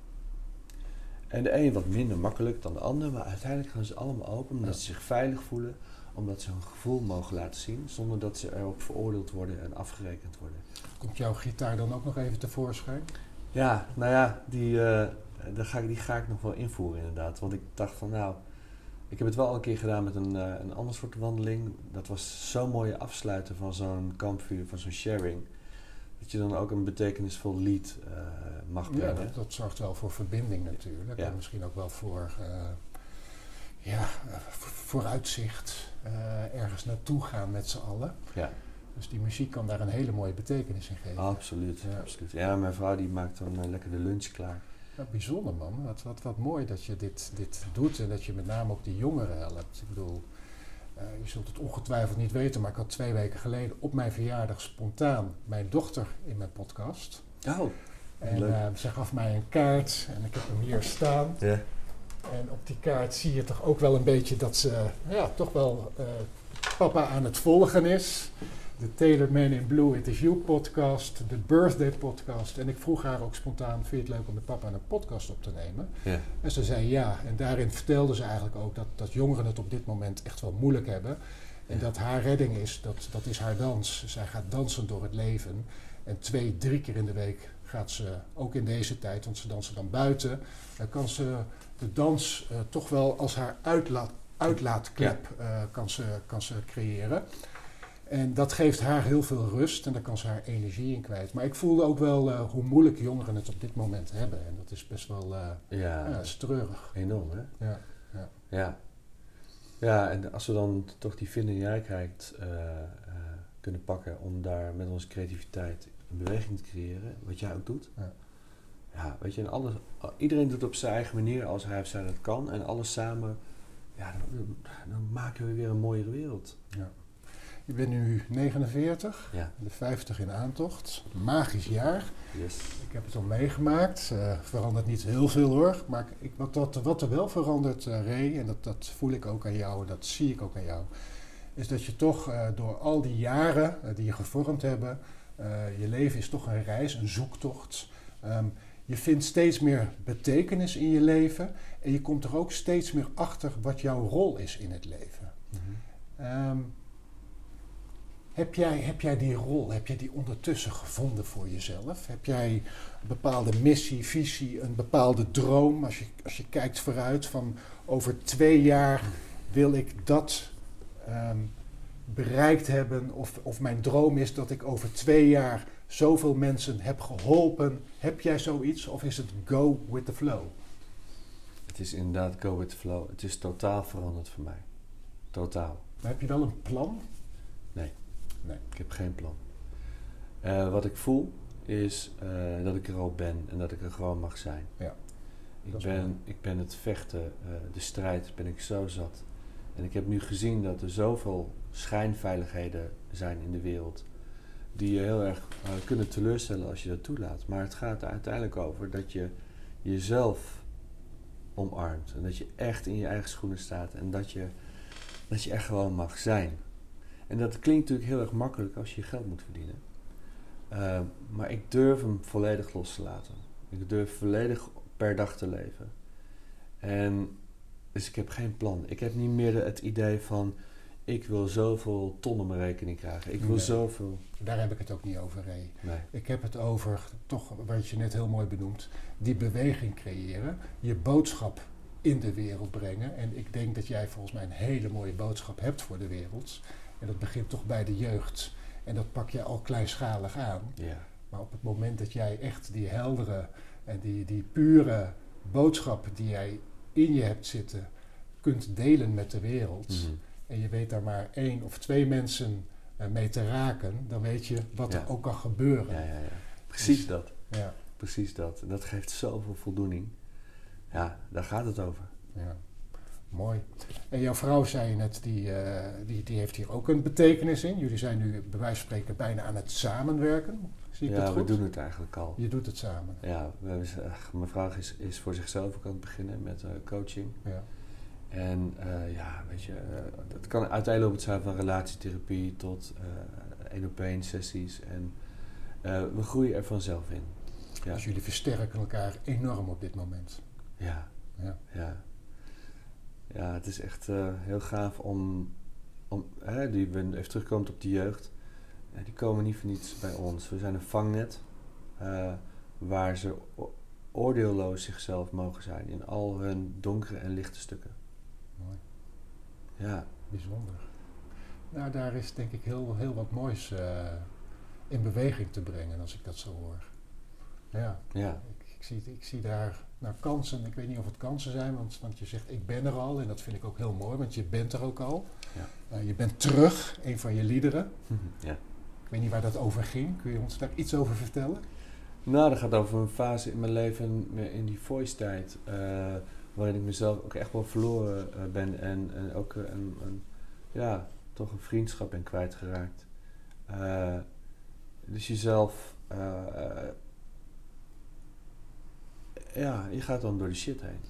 En de een wat minder makkelijk dan de ander, maar uiteindelijk gaan ze allemaal open omdat ze zich veilig voelen, omdat ze hun gevoel mogen laten zien, zonder dat ze erop veroordeeld worden en afgerekend worden. Komt jouw gitaar dan ook nog even tevoorschijn? Ja, nou ja, die ga ik nog wel invoeren inderdaad. Want ik dacht van nou, ik heb het wel al een keer gedaan met een ander soort wandeling. Dat was zo'n mooie afsluiten van zo'n kampvuur, van zo'n sharing. Dat je dan ook een betekenisvol lied mag brengen. Ja, dat zorgt wel voor verbinding natuurlijk. Ja. En misschien ook wel voor vooruitzicht. Ergens naartoe gaan met z'n allen. Ja. Dus die muziek kan daar een hele mooie betekenis in geven. Absoluut. Ja, absoluut. Ja, mijn vrouw die maakt dan lekker de lunch klaar. Ja, bijzonder man. Wat mooi dat je dit doet en dat je met name ook die jongeren helpt. Ik bedoel, je zult het ongetwijfeld niet weten, maar ik had 2 weken geleden op mijn verjaardag spontaan mijn dochter in mijn podcast. Oh, en ze gaf mij een kaart en ik heb hem hier staan. Yeah. En op die kaart zie je toch ook wel een beetje dat ze toch wel papa aan het volgen is. De Tailored Man in Blue It Is You podcast, de Birthday podcast. En ik vroeg haar ook spontaan, vind je het leuk om met papa een podcast op te nemen? Ja. En ze zei ja. En daarin vertelde ze eigenlijk ook dat jongeren het op dit moment echt wel moeilijk hebben. En dat haar redding is, dat is haar dans. Zij gaat dansen door het leven. En 2-3 keer in de week gaat ze, ook in deze tijd, want ze dansen dan buiten. Dan kan ze de dans toch wel als haar uitlaatklep kan ze creëren. En dat geeft haar heel veel rust en daar kan ze haar energie in kwijt. Maar ik voelde ook wel hoe moeilijk jongeren het op dit moment hebben. En dat is best wel treurig. Enorm, hè? Ja, en als we dan toch die vindingrijkheid kunnen pakken om daar met onze creativiteit een beweging te creëren, wat jij ook doet. Ja, weet je, en alles, iedereen doet op zijn eigen manier als hij of zij dat kan. En alles samen, dan maken we weer een mooiere wereld. Ja. Je bent nu 49, de 50 in aantocht. Magisch jaar. Yes. Ik heb het al meegemaakt. Verandert niet heel veel hoor. Maar wat er wel verandert, Ray, en dat voel ik ook aan jou en dat zie ik ook aan jou, is dat je toch door al die jaren die je gevormd hebben, je leven is toch een reis, een zoektocht. Je vindt steeds meer betekenis in je leven en je komt er ook steeds meer achter wat jouw rol is in het leven. Mm-hmm. Heb jij die rol, heb jij die ondertussen gevonden voor jezelf? Heb jij een bepaalde missie, visie, een bepaalde droom? Als je kijkt vooruit van over 2 jaar wil ik dat bereikt hebben. Of mijn droom is dat ik over 2 jaar zoveel mensen heb geholpen. Heb jij zoiets of is het go with the flow? Het is inderdaad go with the flow. Het is totaal veranderd voor mij. Totaal. Maar heb je wel een plan? Nee, ik heb geen plan. Wat ik voel is dat ik er al ben en dat ik er gewoon mag zijn. Ja, ik ben het vechten, de strijd ben ik zo zat. En ik heb nu gezien dat er zoveel schijnveiligheden zijn in de wereld die je heel erg kunnen teleurstellen als je dat toelaat. Maar het gaat er uiteindelijk over dat je jezelf omarmt en dat je echt in je eigen schoenen staat en dat je echt gewoon mag zijn. En dat klinkt natuurlijk heel erg makkelijk als je geld moet verdienen. Maar ik durf hem volledig los te laten. Ik durf volledig per dag te leven. En dus ik heb geen plan. Ik heb niet meer het idee van ik wil zoveel ton op mijn rekening krijgen. Ik wil zoveel. Daar heb ik het ook niet over, Ray. Nee. Ik heb het over, toch wat je net heel mooi benoemt, die beweging creëren, je boodschap in de wereld brengen. En ik denk dat jij volgens mij een hele mooie boodschap hebt voor de wereld. En dat begint toch bij de jeugd. En dat pak je al kleinschalig aan. Yeah. Maar op het moment dat jij echt die heldere en die pure boodschap die jij in je hebt zitten, kunt delen met de wereld. Mm-hmm. En je weet daar maar 1 of 2 mensen mee te raken, dan weet je wat er ook kan gebeuren. Ja. Precies dat. Ja. Precies dat. En dat geeft zoveel voldoening. Ja, daar gaat het over. Ja. Mooi. En jouw vrouw, zei je net, die heeft hier ook een betekenis in. Jullie zijn nu, bij wijze van spreken, bijna aan het samenwerken. Zie ik dat goed? Ja, we doen het eigenlijk al. Je doet het samen. Ja, mijn vrouw is voor zichzelf ook aan het beginnen met coaching. Ja. En weet je, dat kan uiteindelijk op het zijn van relatietherapie tot 1-op-1 sessies. En we groeien er vanzelf in. Ja. Dus jullie versterken elkaar enorm op dit moment. Ja. Ja, het is echt heel gaaf om die even terugkomt op die jeugd. Die komen niet voor niets bij ons. We zijn een vangnet waar ze oordeelloos zichzelf mogen zijn in al hun donkere en lichte stukken. Mooi. Ja. Bijzonder. Nou, daar is denk ik heel wat moois in beweging te brengen als ik dat zo hoor. Ja. Ik zie daar naar kansen. Ik weet niet of het kansen zijn, want je zegt ik ben er al. En dat vind ik ook heel mooi, want je bent er ook al. Ja. Je bent terug, een van je liederen. Ja. Ik weet niet waar dat over ging. Kun je ons daar iets over vertellen? Nou, dat gaat over een fase in mijn leven in die voice-tijd. Waarin ik mezelf ook echt wel verloren ben. En ook toch een vriendschap ben kwijtgeraakt. Dus jezelf... je gaat dan door de shit heen.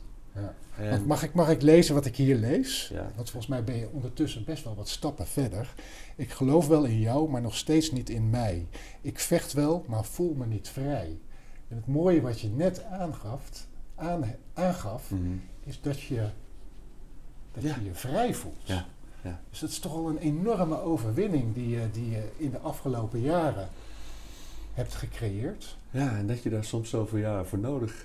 Ja. Want mag ik lezen wat ik hier lees? Ja. Want volgens mij ben je ondertussen best wel wat stappen verder. Ik geloof wel in jou, maar nog steeds niet in mij. Ik vecht wel, maar voel me niet vrij. En het mooie wat je net aangaf, mm-hmm, is dat je je vrij voelt. Ja. Ja. Dus dat is toch al een enorme overwinning die je in de afgelopen jaren hebt gecreëerd. Ja, en dat je daar soms zoveel jaar voor nodig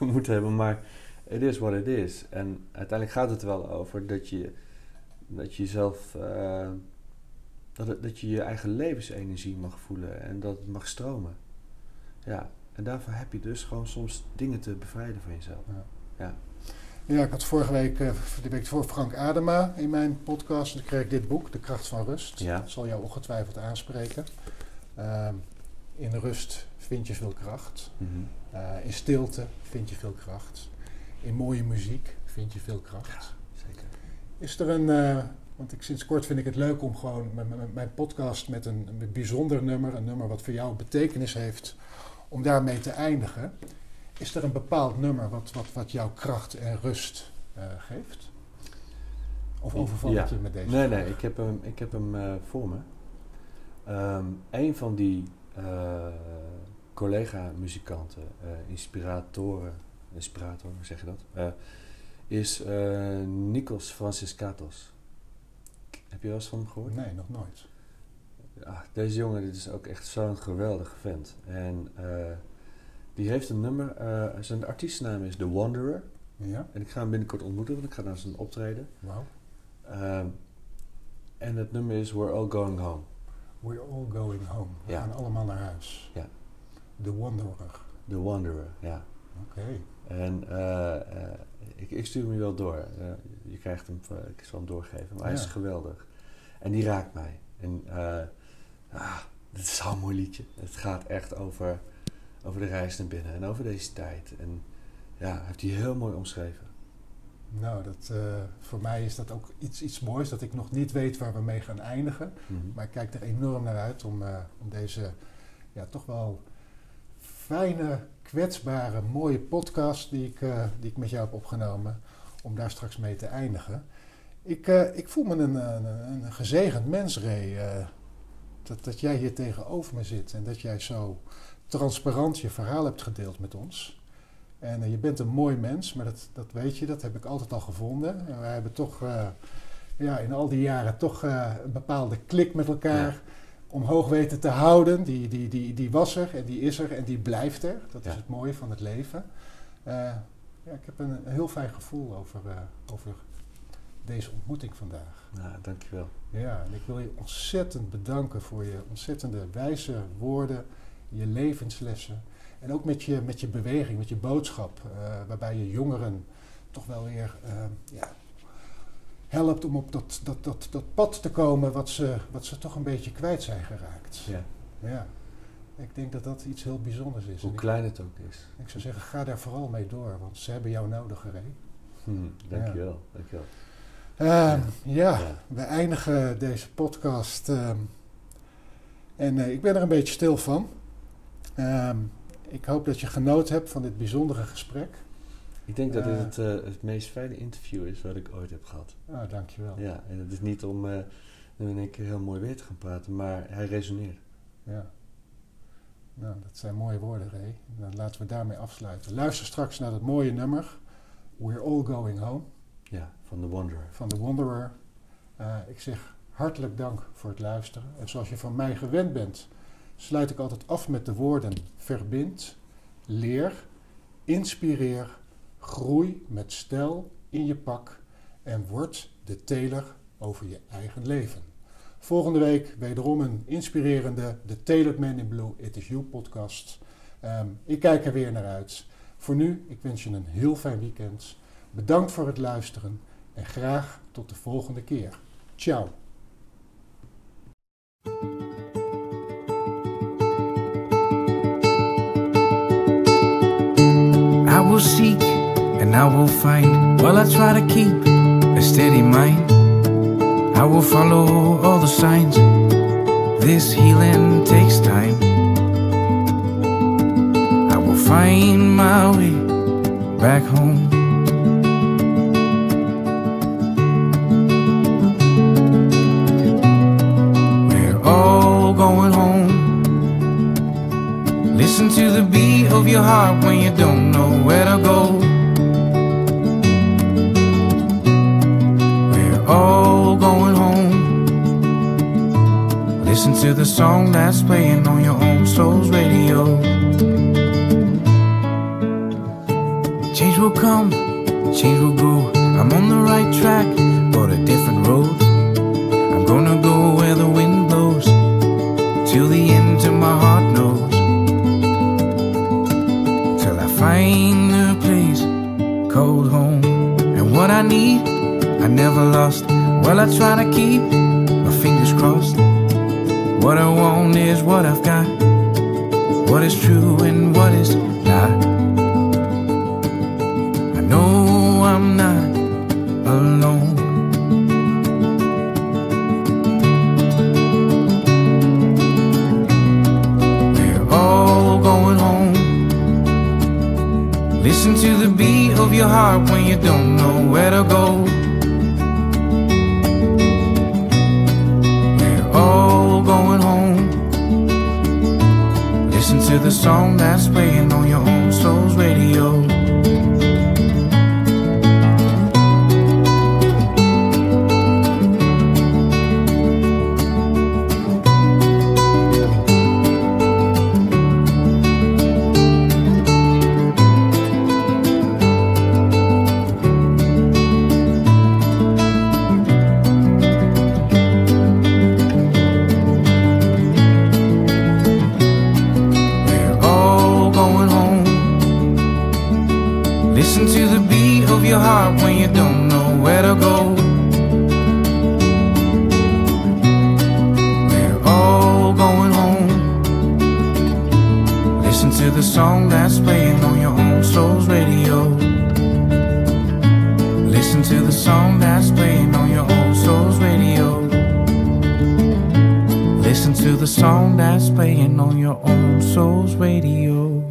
moet hebben, maar it is what it is. En uiteindelijk gaat het wel over dat je jezelf, dat je je eigen levensenergie mag voelen en dat het mag stromen. Ja, en daarvoor heb je dus gewoon soms dingen te bevrijden van jezelf. Ja, ik had vorige week, de week voor Frank Adema in mijn podcast, en toen kreeg ik dit boek, De Kracht van Rust. Ja. Dat zal jou ongetwijfeld aanspreken. In rust vind je veel kracht. Mm-hmm. In stilte vind je veel kracht. In mooie muziek vind je veel kracht. Ja, zeker. Is er want sinds kort vind ik het leuk om gewoon mijn podcast met een bijzonder nummer, een nummer wat voor jou betekenis heeft, om daarmee te eindigen. Is er een bepaald nummer wat jouw kracht en rust geeft? Of overvalt het je met deze? Nee, ik heb hem voor me. Een van die collega-muzikanten, inspirator, hoe zeg je dat? Is Nikos Franciscatos. Heb je wel eens van hem gehoord? Nee, nog nooit. Ah, deze jongen, dit is ook echt zo'n geweldige vent. En die heeft een nummer, zijn artiestennaam is The Wanderer. Ja. En ik ga hem binnenkort ontmoeten, want ik ga naar zijn optreden. Wauw. En het nummer is We're All Going Home. We're all going home. We gaan allemaal naar huis. Ja. The Wanderer. The Wanderer, ja. Oké. En ik stuur hem je wel door. Je krijgt hem, ik zal hem doorgeven. Maar hij is geweldig. En die raakt mij. En dit is zo'n mooi liedje. Het gaat echt over de reis naar binnen en over deze tijd. En hij heeft die heel mooi omschreven. Nou, voor mij is dat ook iets moois dat ik nog niet weet waar we mee gaan eindigen. Mm-hmm. Maar ik kijk er enorm naar uit om deze toch wel fijne, kwetsbare, mooie podcast die ik met jou heb opgenomen, om daar straks mee te eindigen. Ik voel me een gezegend mens, Ray. Dat jij hier tegenover me zit en dat jij zo transparant je verhaal hebt gedeeld met ons. En je bent een mooi mens, maar dat weet je, dat heb ik altijd al gevonden. En wij hebben toch in al die jaren toch een bepaalde klik met elkaar omhoog weten te houden. Die was er en die is er en die blijft er. Dat is het mooie van het leven. Ik heb een heel fijn gevoel over deze ontmoeting vandaag. Ja, dankjewel. Ja, en ik wil je ontzettend bedanken voor je ontzettende wijze woorden, je levenslessen. En ook met je beweging, met je boodschap, waarbij je jongeren toch wel weer helpt om op dat pad te komen wat ze toch een beetje kwijt zijn geraakt. Ja. Ja. Ik denk dat dat iets heel bijzonders is. Hoe klein het ook is. Ik zou zeggen, ga daar vooral mee door, want ze hebben jou nodig, Ray. Dankjewel. Dankjewel. We eindigen deze podcast. En ik ben er een beetje stil van. Ik hoop dat je genoten hebt van dit bijzondere gesprek. Ik denk dat dit het meest fijne interview is wat ik ooit heb gehad. Oh, dankjewel. Ja, en het is niet om nu in één keer heel mooi weer te gaan praten, maar hij resoneert. Ja. Nou, dat zijn mooie woorden, Ray. Dan laten we daarmee afsluiten. Luister straks naar dat mooie nummer. We're All Going Home. Ja, van The Wanderer. Van The Wanderer. Ik zeg hartelijk dank voor het luisteren. En zoals je van mij gewend bent, sluit ik altijd af met de woorden: verbind, leer, inspireer, groei met stijl in je pak en word de teler over je eigen leven. Volgende week wederom een inspirerende The Tailored Man in Blue It Is You podcast. Ik kijk er weer naar uit. Voor nu, ik wens je een heel fijn weekend. Bedankt voor het luisteren en graag tot de volgende keer. Ciao. I will seek and I will find, while I try to keep a steady mind. I will follow all the signs, this healing takes time. I will find my way back home. We're all going home. Listen to the beat of your heart when you don't know where to go. Listen to the song that's playing on your own soul's radio. Change will come, change will go. I'm on the right track, but a different road. I'm gonna go where the wind blows, till the end till my heart knows. Till I find a place called home. And what I need, I never lost. Well, I try to keep my fingers crossed. What I want is what I've got, what is true and what is not. I know I'm not alone. We're all going home. Listen to the beat of your heart when you don't know where to go. To the song that's playing on your own soul's radio. Listen to the song that's playing on your own soul's radio.